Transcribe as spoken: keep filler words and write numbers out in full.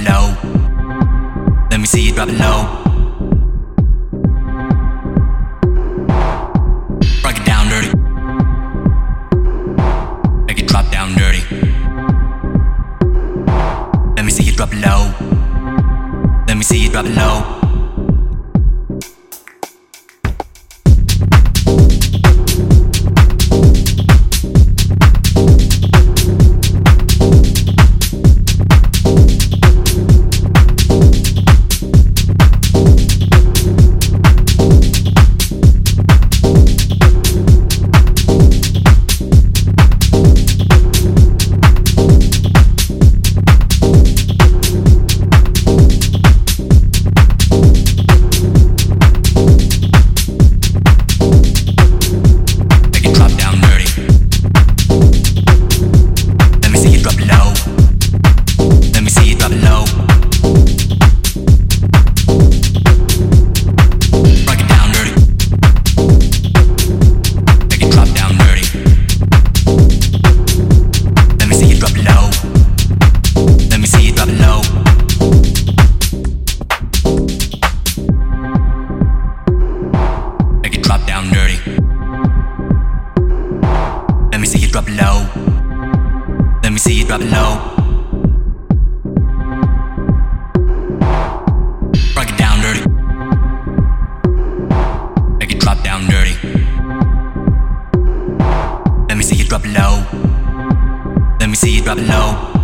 it low. Let me see you drop it low. Rock it down dirty. Make it drop down dirty. Let me see you drop it low. Let me see you drop it low. Drop it low. Let me see you drop it low. Rock it down dirty. Make it drop down dirty. Let me see you drop it low. Let me see you drop it low.